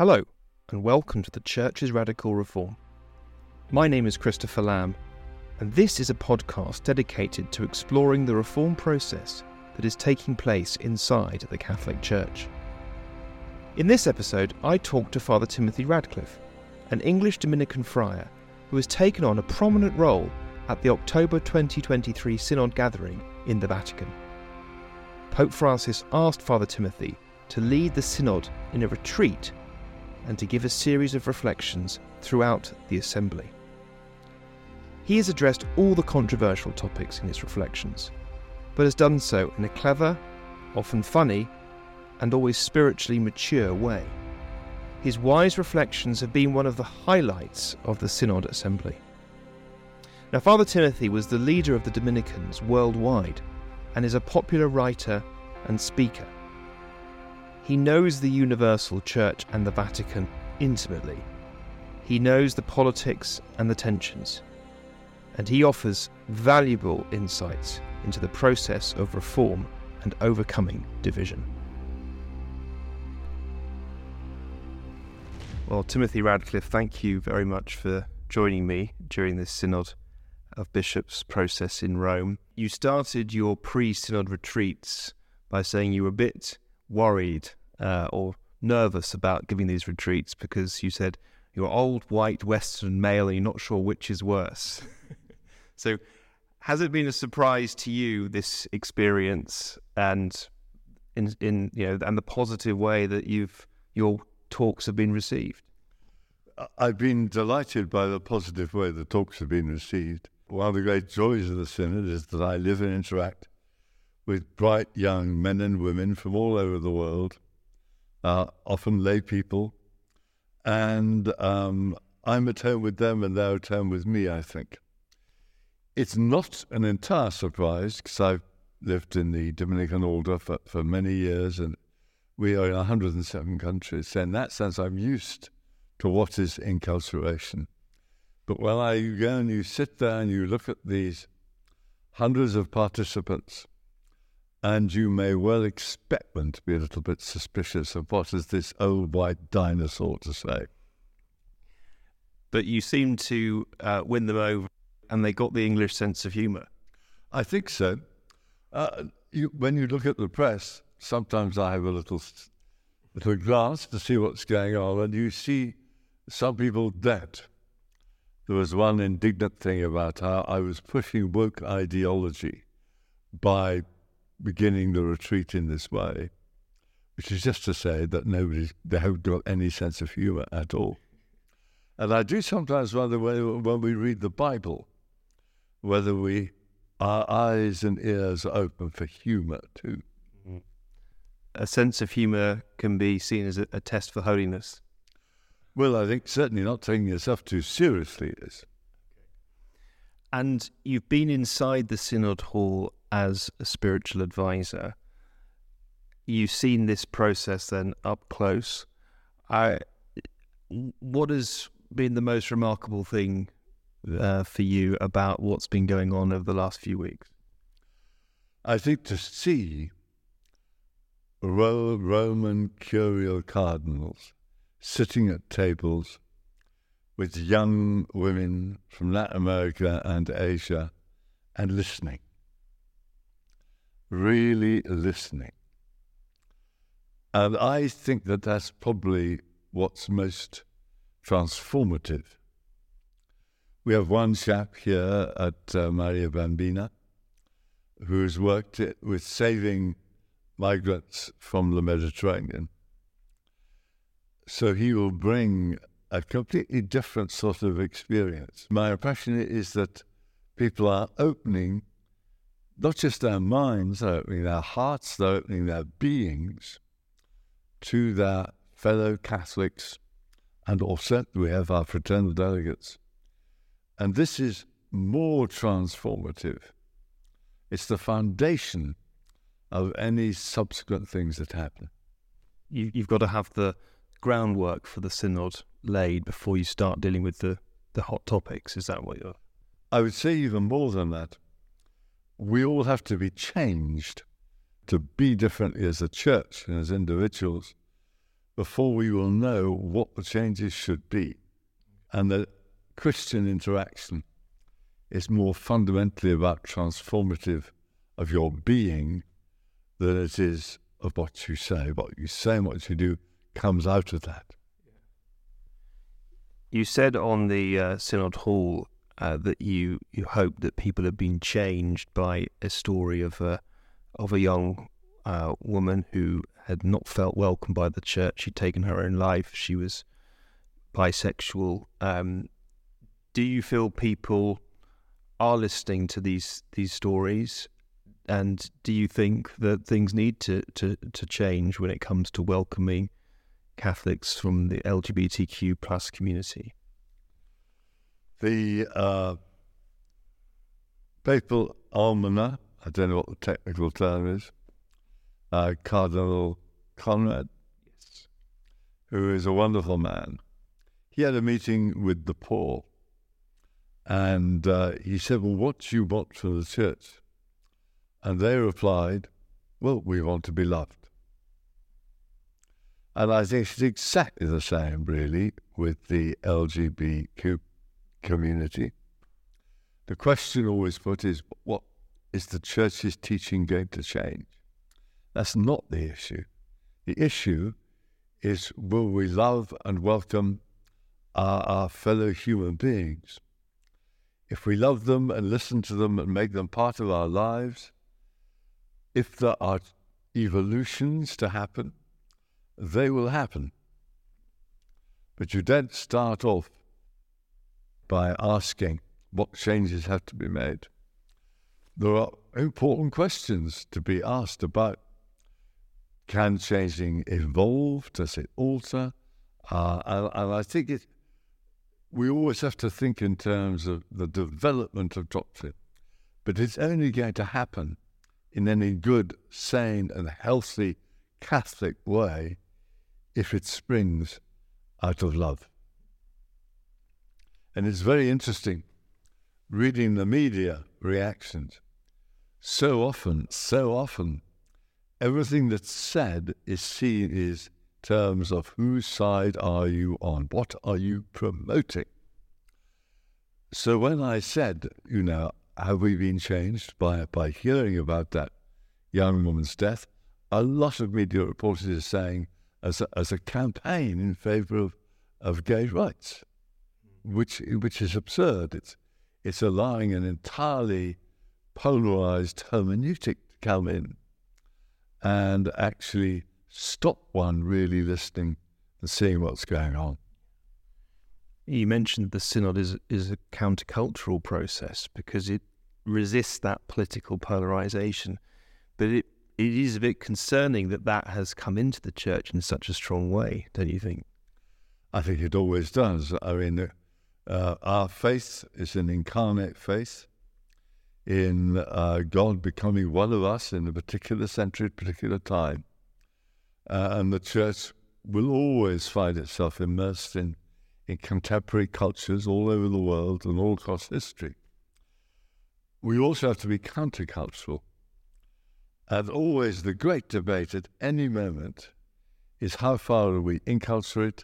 Hello, and welcome to the Church's Radical Reform. My name is Christopher Lamb, and this is a podcast dedicated to exploring the reform process that is taking place inside the Catholic Church. In this episode, I talk to Father Timothy Radcliffe, an English Dominican friar who has taken on a prominent role at the October 2023 Synod gathering in the Vatican. Pope Francis asked Father Timothy to lead the Synod in a retreat and to give a series of reflections throughout the assembly. He has addressed all the controversial topics in his reflections, but has done so in a clever, often funny, and always spiritually mature way. His wise reflections have been one of the highlights of the Synod Assembly. Now, Father Timothy was the leader of the Dominicans worldwide and is a popular writer and speaker. He knows the universal Church and the Vatican intimately. He knows the politics and the tensions, and he offers valuable insights into the process of reform and overcoming division. Well, Timothy Radcliffe, thank you very much for joining me during this Synod of Bishops process in Rome. You started your pre-Synod retreats by saying you were a bit worried or nervous about giving these retreats because you said you're old, white, Western male and you're not sure which is worse. So has it been a surprise to you, this experience, and in you know, and the positive way that your talks have been received? I've been delighted by the positive way the talks have been received. One of the great joys of the Synod is that I live and interact with bright young men and women from all over the world, often lay people, and I'm at home with them and they're at home with me, I think. It's not an entire surprise because I've lived in the Dominican Order for many years and we are in 107 countries, so in that sense I'm used to what is enculturation. But when you go and you sit there and you look at these hundreds of participants, and you may well expect them to be a little bit suspicious of what is this old white dinosaur to say. But you seem to win them over, and they got the English sense of humour. I think so. When you look at the press, sometimes I have a little glance to see what's going on, and you see some people dead. There was one indignant thing about how I was pushing woke ideology by beginning the retreat in this way, which is just to say that they haven't got any sense of humour at all. And I do sometimes wonder when we read the Bible, whether our eyes and ears are open for humour too. A sense of humour can be seen as a test for holiness. Well, I think certainly not taking yourself too seriously is. And you've been inside the Synod Hall as a spiritual advisor. You've seen this process then up close. What has been the most remarkable thing for you about what's been going on over the last few weeks? I think to see Roman Curial cardinals sitting at tables with young women from Latin America and Asia and listening. Really listening. And I think that that's probably what's most transformative. We have one chap here at Maria Bambina who's worked with saving migrants from the Mediterranean. So he will bring a completely different sort of experience. My impression is that people are opening not just their minds, they're opening their hearts, they're opening their beings to their fellow Catholics, and also we have our fraternal delegates. And this is more transformative. It's the foundation of any subsequent things that happen. You've got to have the groundwork for the Synod laid before you start dealing with the hot topics. Is that what you're... I would say even more than that. We all have to be changed to be differently as a church and as individuals. before we will know what the changes should be. And the Christian interaction is more fundamentally about transformative of your being than it is of what you say. What you say and what you do comes out of that. You said on the Synod Hall that you hope that people have been changed by a story of a young woman who had not felt welcome by the church. She'd taken her own life. She was bisexual. Do you feel people are listening to these stories? And do you think that things need to change when it comes to welcoming Catholics from the LGBTQ plus community? The papal almoner, I don't know what the technical term is, Cardinal Conrad, yes, who is a wonderful man, he had a meeting with the poor, and he said, well, what do you want from the church? And they replied, well, we want to be loved. And I think it's exactly the same, really, with the LGBTQ community. The question always put is, what is the church's teaching going to change? That's not the issue. The issue is, will we love and welcome our fellow human beings? If we love them and listen to them and make them part of our lives, if there are evolutions to happen, they will happen. But you don't start off by asking what changes have to be made. There are important questions to be asked about: can changing evolve? Does it alter? And I think we always have to think in terms of the development of doctrine. But it's only going to happen in any good, sane and healthy Catholic way if it springs out of love. And it's very interesting reading the media reactions. So often, everything that's said is seen in terms of whose side are you on? What are you promoting? So when I said, have we been changed by hearing about that young woman's death? A lot of media reporters are saying, as a campaign in favour of gay rights, which is absurd. It's allowing an entirely polarised hermeneutic to come in and actually stop one really listening and seeing what's going on. You mentioned the Synod is a countercultural process because it resists that political polarisation, but it is a bit concerning that has come into the church in such a strong way, don't you think? I think it always does. I mean, our faith is an incarnate faith in God becoming one of us in a particular century, particular time. And the church will always find itself immersed in contemporary cultures all over the world and all across history. We also have to be countercultural. And always the great debate at any moment is how far are we inculturated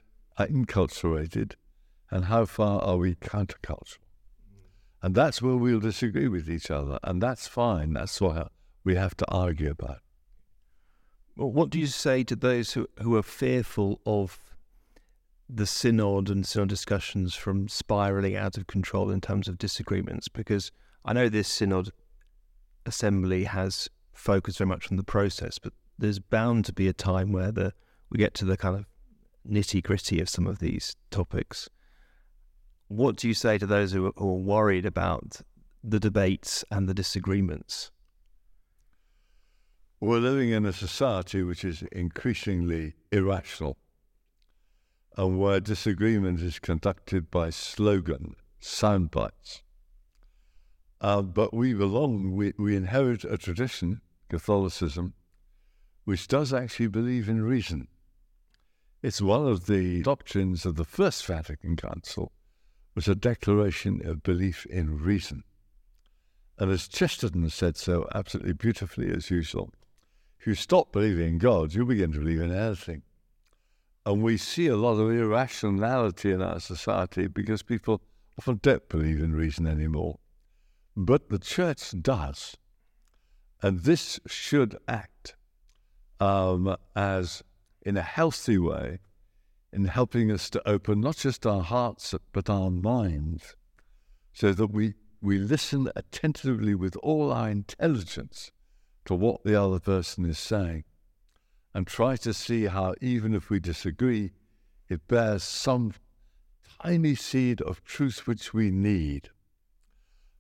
and how far are we countercultural. And that's where we'll disagree with each other, and that's fine. That's what we have to argue about. Well, what do you say to those who are fearful of the Synod and Synod discussions from spiralling out of control in terms of disagreements? Because I know this Synod assembly has focus very much on the process, but there's bound to be a time where we get to the kind of nitty-gritty of some of these topics. What do you say to those who are worried about the debates and the disagreements? We're living in a society which is increasingly irrational and where disagreement is conducted by slogan, sound bites. But we inherit a tradition, Catholicism, which does actually believe in reason. It's one of the doctrines of the First Vatican Council, was a declaration of belief in reason. And as Chesterton said so absolutely beautifully as usual, if you stop believing in God, you begin to believe in anything. And we see a lot of irrationality in our society because people often don't believe in reason anymore. But the church does. And this should act as, in a healthy way, in helping us to open not just our hearts but our minds, so that we listen attentively with all our intelligence to what the other person is saying, and try to see how, even if we disagree, it bears some tiny seed of truth which we need.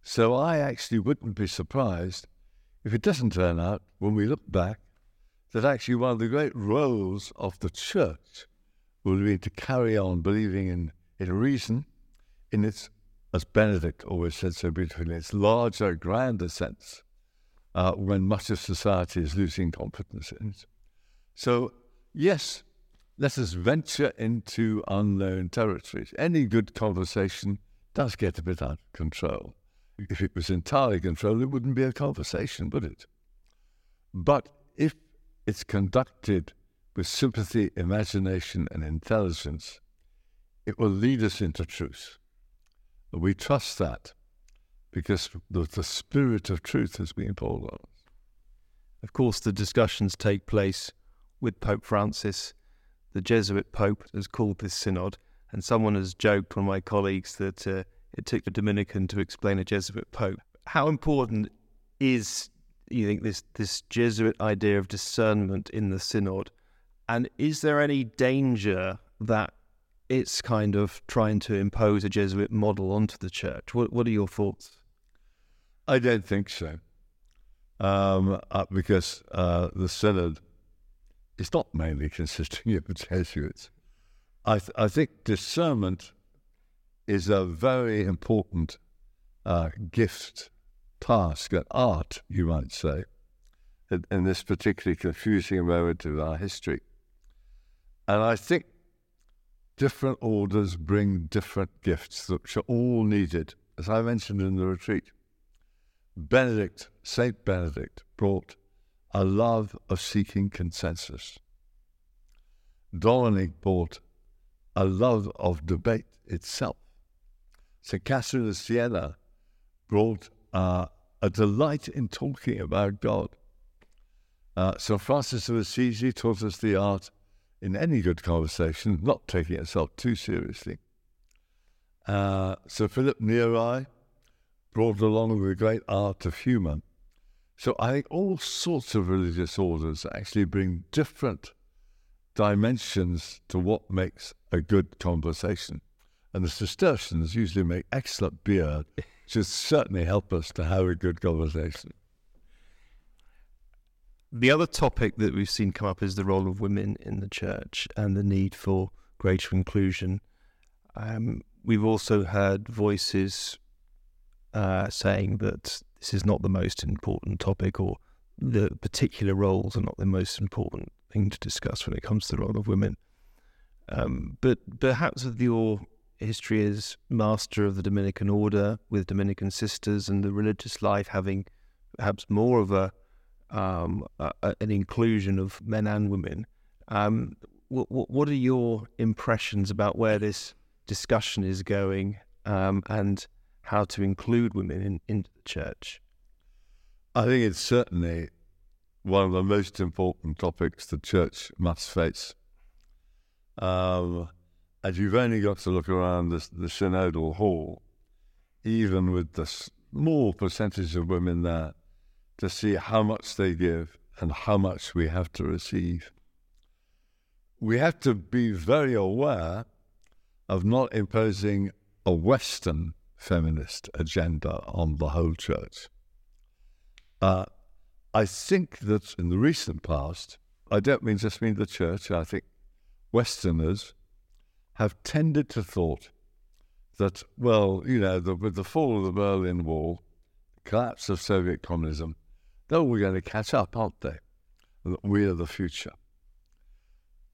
So I actually wouldn't be surprised if it doesn't turn out, when we look back, that actually one of the great roles of the church will be to carry on believing in reason, in its, as Benedict always said so beautifully, its larger, grander sense, when much of society is losing confidence in it. So, yes, let us venture into unknown territories. Any good conversation does get a bit out of control. If it was entirely controlled, it wouldn't be a conversation, would it? But if it's conducted with sympathy, imagination, and intelligence, it will lead us into truth. We trust that because the spirit of truth has been poured on us. Of course, the discussions take place with Pope Francis. The Jesuit Pope has called this synod, and someone has joked, one of my colleagues, that it took a Dominican to explain a Jesuit Pope. How important is, you think, this Jesuit idea of discernment in the synod? And is there any danger that it's kind of trying to impose a Jesuit model onto the church? What are your thoughts? I don't think so, because the synod is not mainly consisting of Jesuits. I think discernment is a very important gift, task, an art, you might say, in this particularly confusing moment of our history. And I think different orders bring different gifts, which are all needed. As I mentioned in the retreat, Benedict, St. Benedict, brought a love of seeking consensus. Dominic brought a love of debate itself. St. Catherine of Siena brought a delight in talking about God. St. Francis of Assisi taught us the art, in any good conversation, not taking itself too seriously. Sir Philip Neri brought along the great art of humour. So I think all sorts of religious orders actually bring different dimensions to what makes a good conversation. And the Cistercians usually make excellent beer, which is certainly help us to have a good conversation. The other topic that we've seen come up is the role of women in the church and the need for greater inclusion. We've also heard voices saying that this is not the most important topic, or the particular roles are not the most important thing to discuss when it comes to the role of women. But perhaps with your history as master of the Dominican Order, with Dominican sisters and the religious life having perhaps more of an inclusion of men and women. What are your impressions about where this discussion is going and how to include women in the church? I think it's certainly one of the most important topics the church must face. And you've only got to look around the synodal hall, even with the small percentage of women there, to see how much they give and how much we have to receive. We have to be very aware of not imposing a Western feminist agenda on the whole church. I think that in the recent past, I don't mean just mean the church, I think Westerners have tended to thought that, well, you know, with the fall of the Berlin Wall, collapse of Soviet communism, they're all going to catch up, aren't they? We are the future.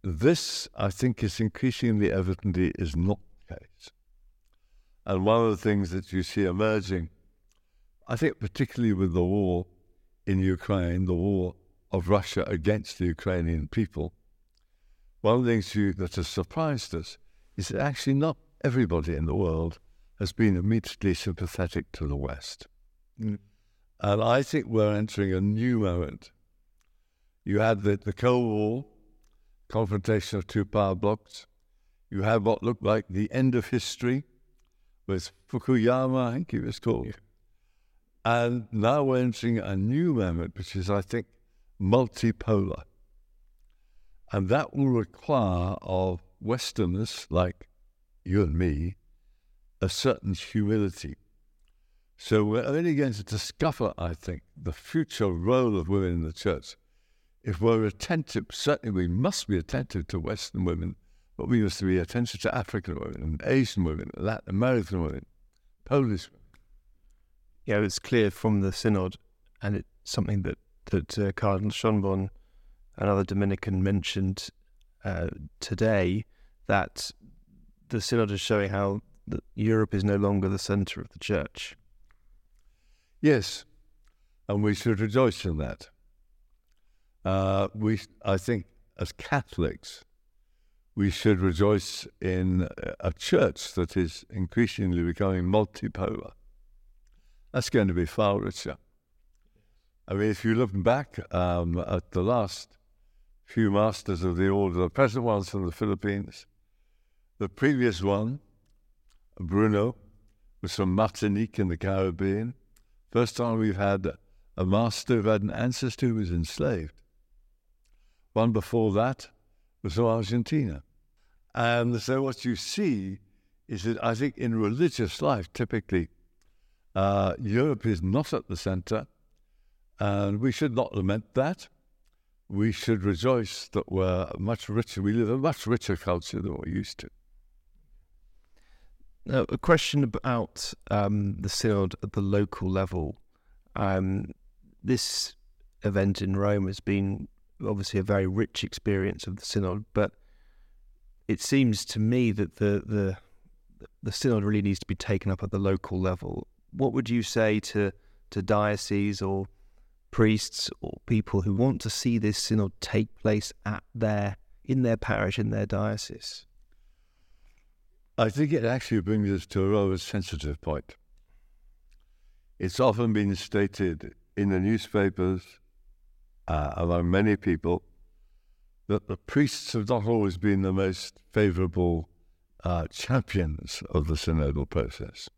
This, I think, is increasingly evidently is not the case. And one of the things that you see emerging, I think particularly with the war in Ukraine, the war of Russia against the Ukrainian people, One of the things that has surprised us is that actually not everybody in the world has been immediately sympathetic to the West. Mm. And I think we're entering a new moment. You had the Cold War, confrontation of two power blocks. You had what looked like the end of history with Fukuyama, I think it was called. Yeah. And now we're entering a new moment, which is, I think, multipolar. And that will require of Westerners, like you and me, a certain humility. So we're only going to discover, I think, the future role of women in the church. If we're attentive, certainly we must be attentive to Western women, but we must be attentive to African women and Asian women, Latin American women, Polish women. Yeah, it's clear from the Synod, and it's something that Cardinal Schoenborn, another Dominican, mentioned today, that the Synod is showing how Europe is no longer the centre of the Church. Yes, and we should rejoice in that. I think, as Catholics, we should rejoice in a Church that is increasingly becoming multipolar. That's going to be far richer. I mean, if you look back at the last few masters of the order, the present one's from the Philippines, the previous one, Bruno, was from Martinique in the Caribbean. First time we've had a master who had an ancestor who was enslaved. One before that was from Argentina. And so what you see is that I think in religious life, typically, Europe is not at the centre, and we should not lament that. We should rejoice that we're much richer. We live a much richer culture than we used to. Now, a question about the Synod at the local level. This event in Rome has been obviously a very rich experience of the Synod, but it seems to me that the Synod really needs to be taken up at the local level. What would you say to dioceses or priests or people who want to see this Synod take place in their parish, in their diocese? I think it actually brings us to a rather sensitive point. It's often been stated in the newspapers, among many people, that the priests have not always been the most favourable champions of the synodal process.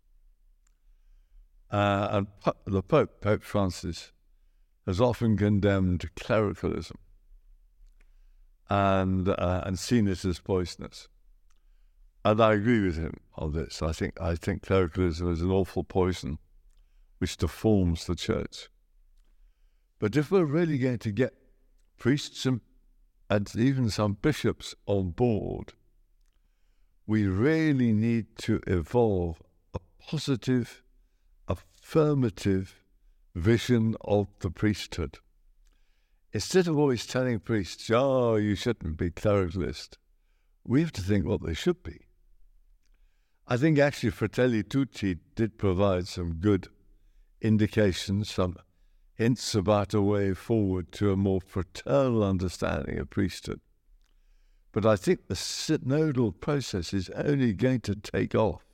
And the Pope, Pope Francis, has often condemned clericalism and seen it as poisonous. And I agree with him on this. I think clericalism is an awful poison which deforms the Church. But if we're really going to get priests and even some bishops on board, we really need to evolve a positive, affirmative vision of the priesthood. Instead of always telling priests, oh, you shouldn't be clericalist, we have to think what they should be. I think actually Fratelli Tutti did provide some good indications, some hints about a way forward to a more fraternal understanding of priesthood. But I think the synodal process is only going to take off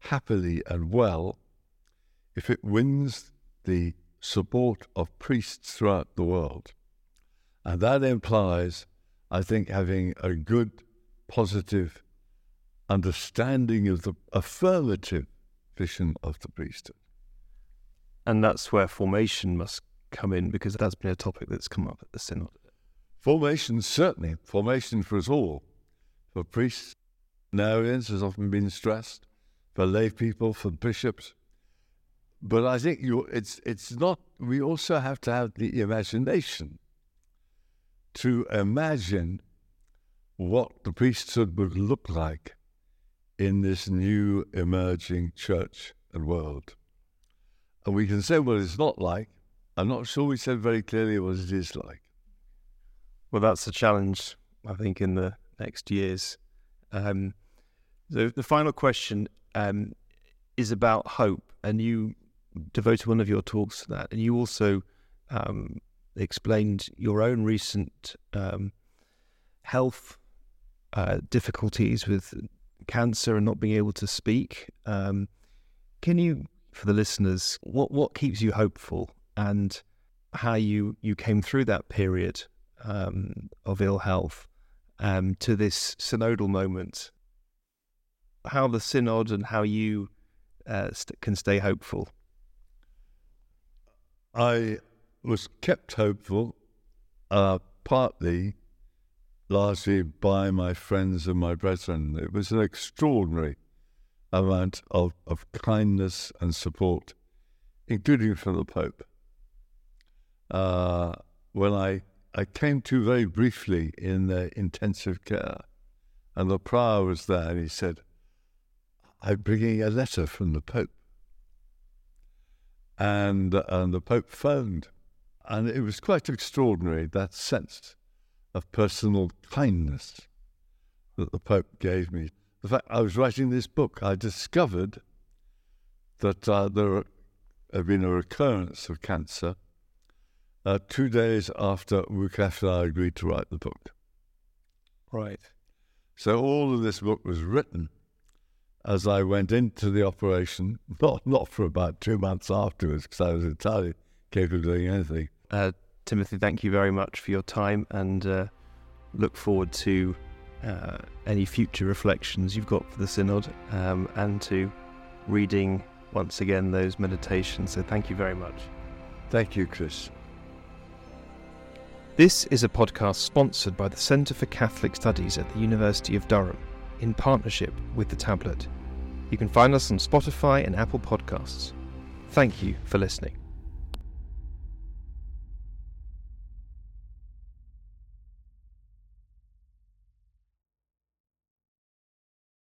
happily and well if it wins the support of priests throughout the world. And that implies, I think, having a good, positive understanding of the affirmative vision of the priesthood. And that's where formation must come in, because that's been a topic that's come up at the Synod. Formation, certainly. Formation for us all. For priests, novices has often been stressed, for lay people, for bishops. But I think it's not. We also have to have the imagination to imagine what the priesthood would look like in this new emerging church and world. And we can say what it's not like. I'm not sure we said very clearly what it is like. Well, that's the challenge, I think, in the next years. The final question is about hope, and you devoted one of your talks to that, and you also explained your own recent health difficulties with cancer and not being able to speak. Can you, for the listeners, what keeps you hopeful and how you came through that period of ill health to this synodal moment? How the synod and how you can stay hopeful? I was kept hopeful largely by my friends and my brethren. It was an extraordinary amount of kindness and support, including from the Pope. When I came to very briefly in the intensive care, and the prior was there, and he said, "I'm bringing a letter from the Pope." And the Pope phoned. And it was quite extraordinary, that sense of personal kindness that the Pope gave me. The fact I was writing this book, I discovered that there had been a recurrence of cancer 2 days after I agreed to write the book. Right. So all of this book was written as I went into the operation, not for about 2 months afterwards, because I was entirely capable of doing anything. Timothy, thank you very much for your time, and look forward to any future reflections you've got for the Synod, and to reading once again those meditations. So thank you very much. Thank you, Chris. This is a podcast sponsored by the Centre for Catholic Studies at the University of Durham, in partnership with The Tablet. You can find us on Spotify and Apple Podcasts. Thank you for listening.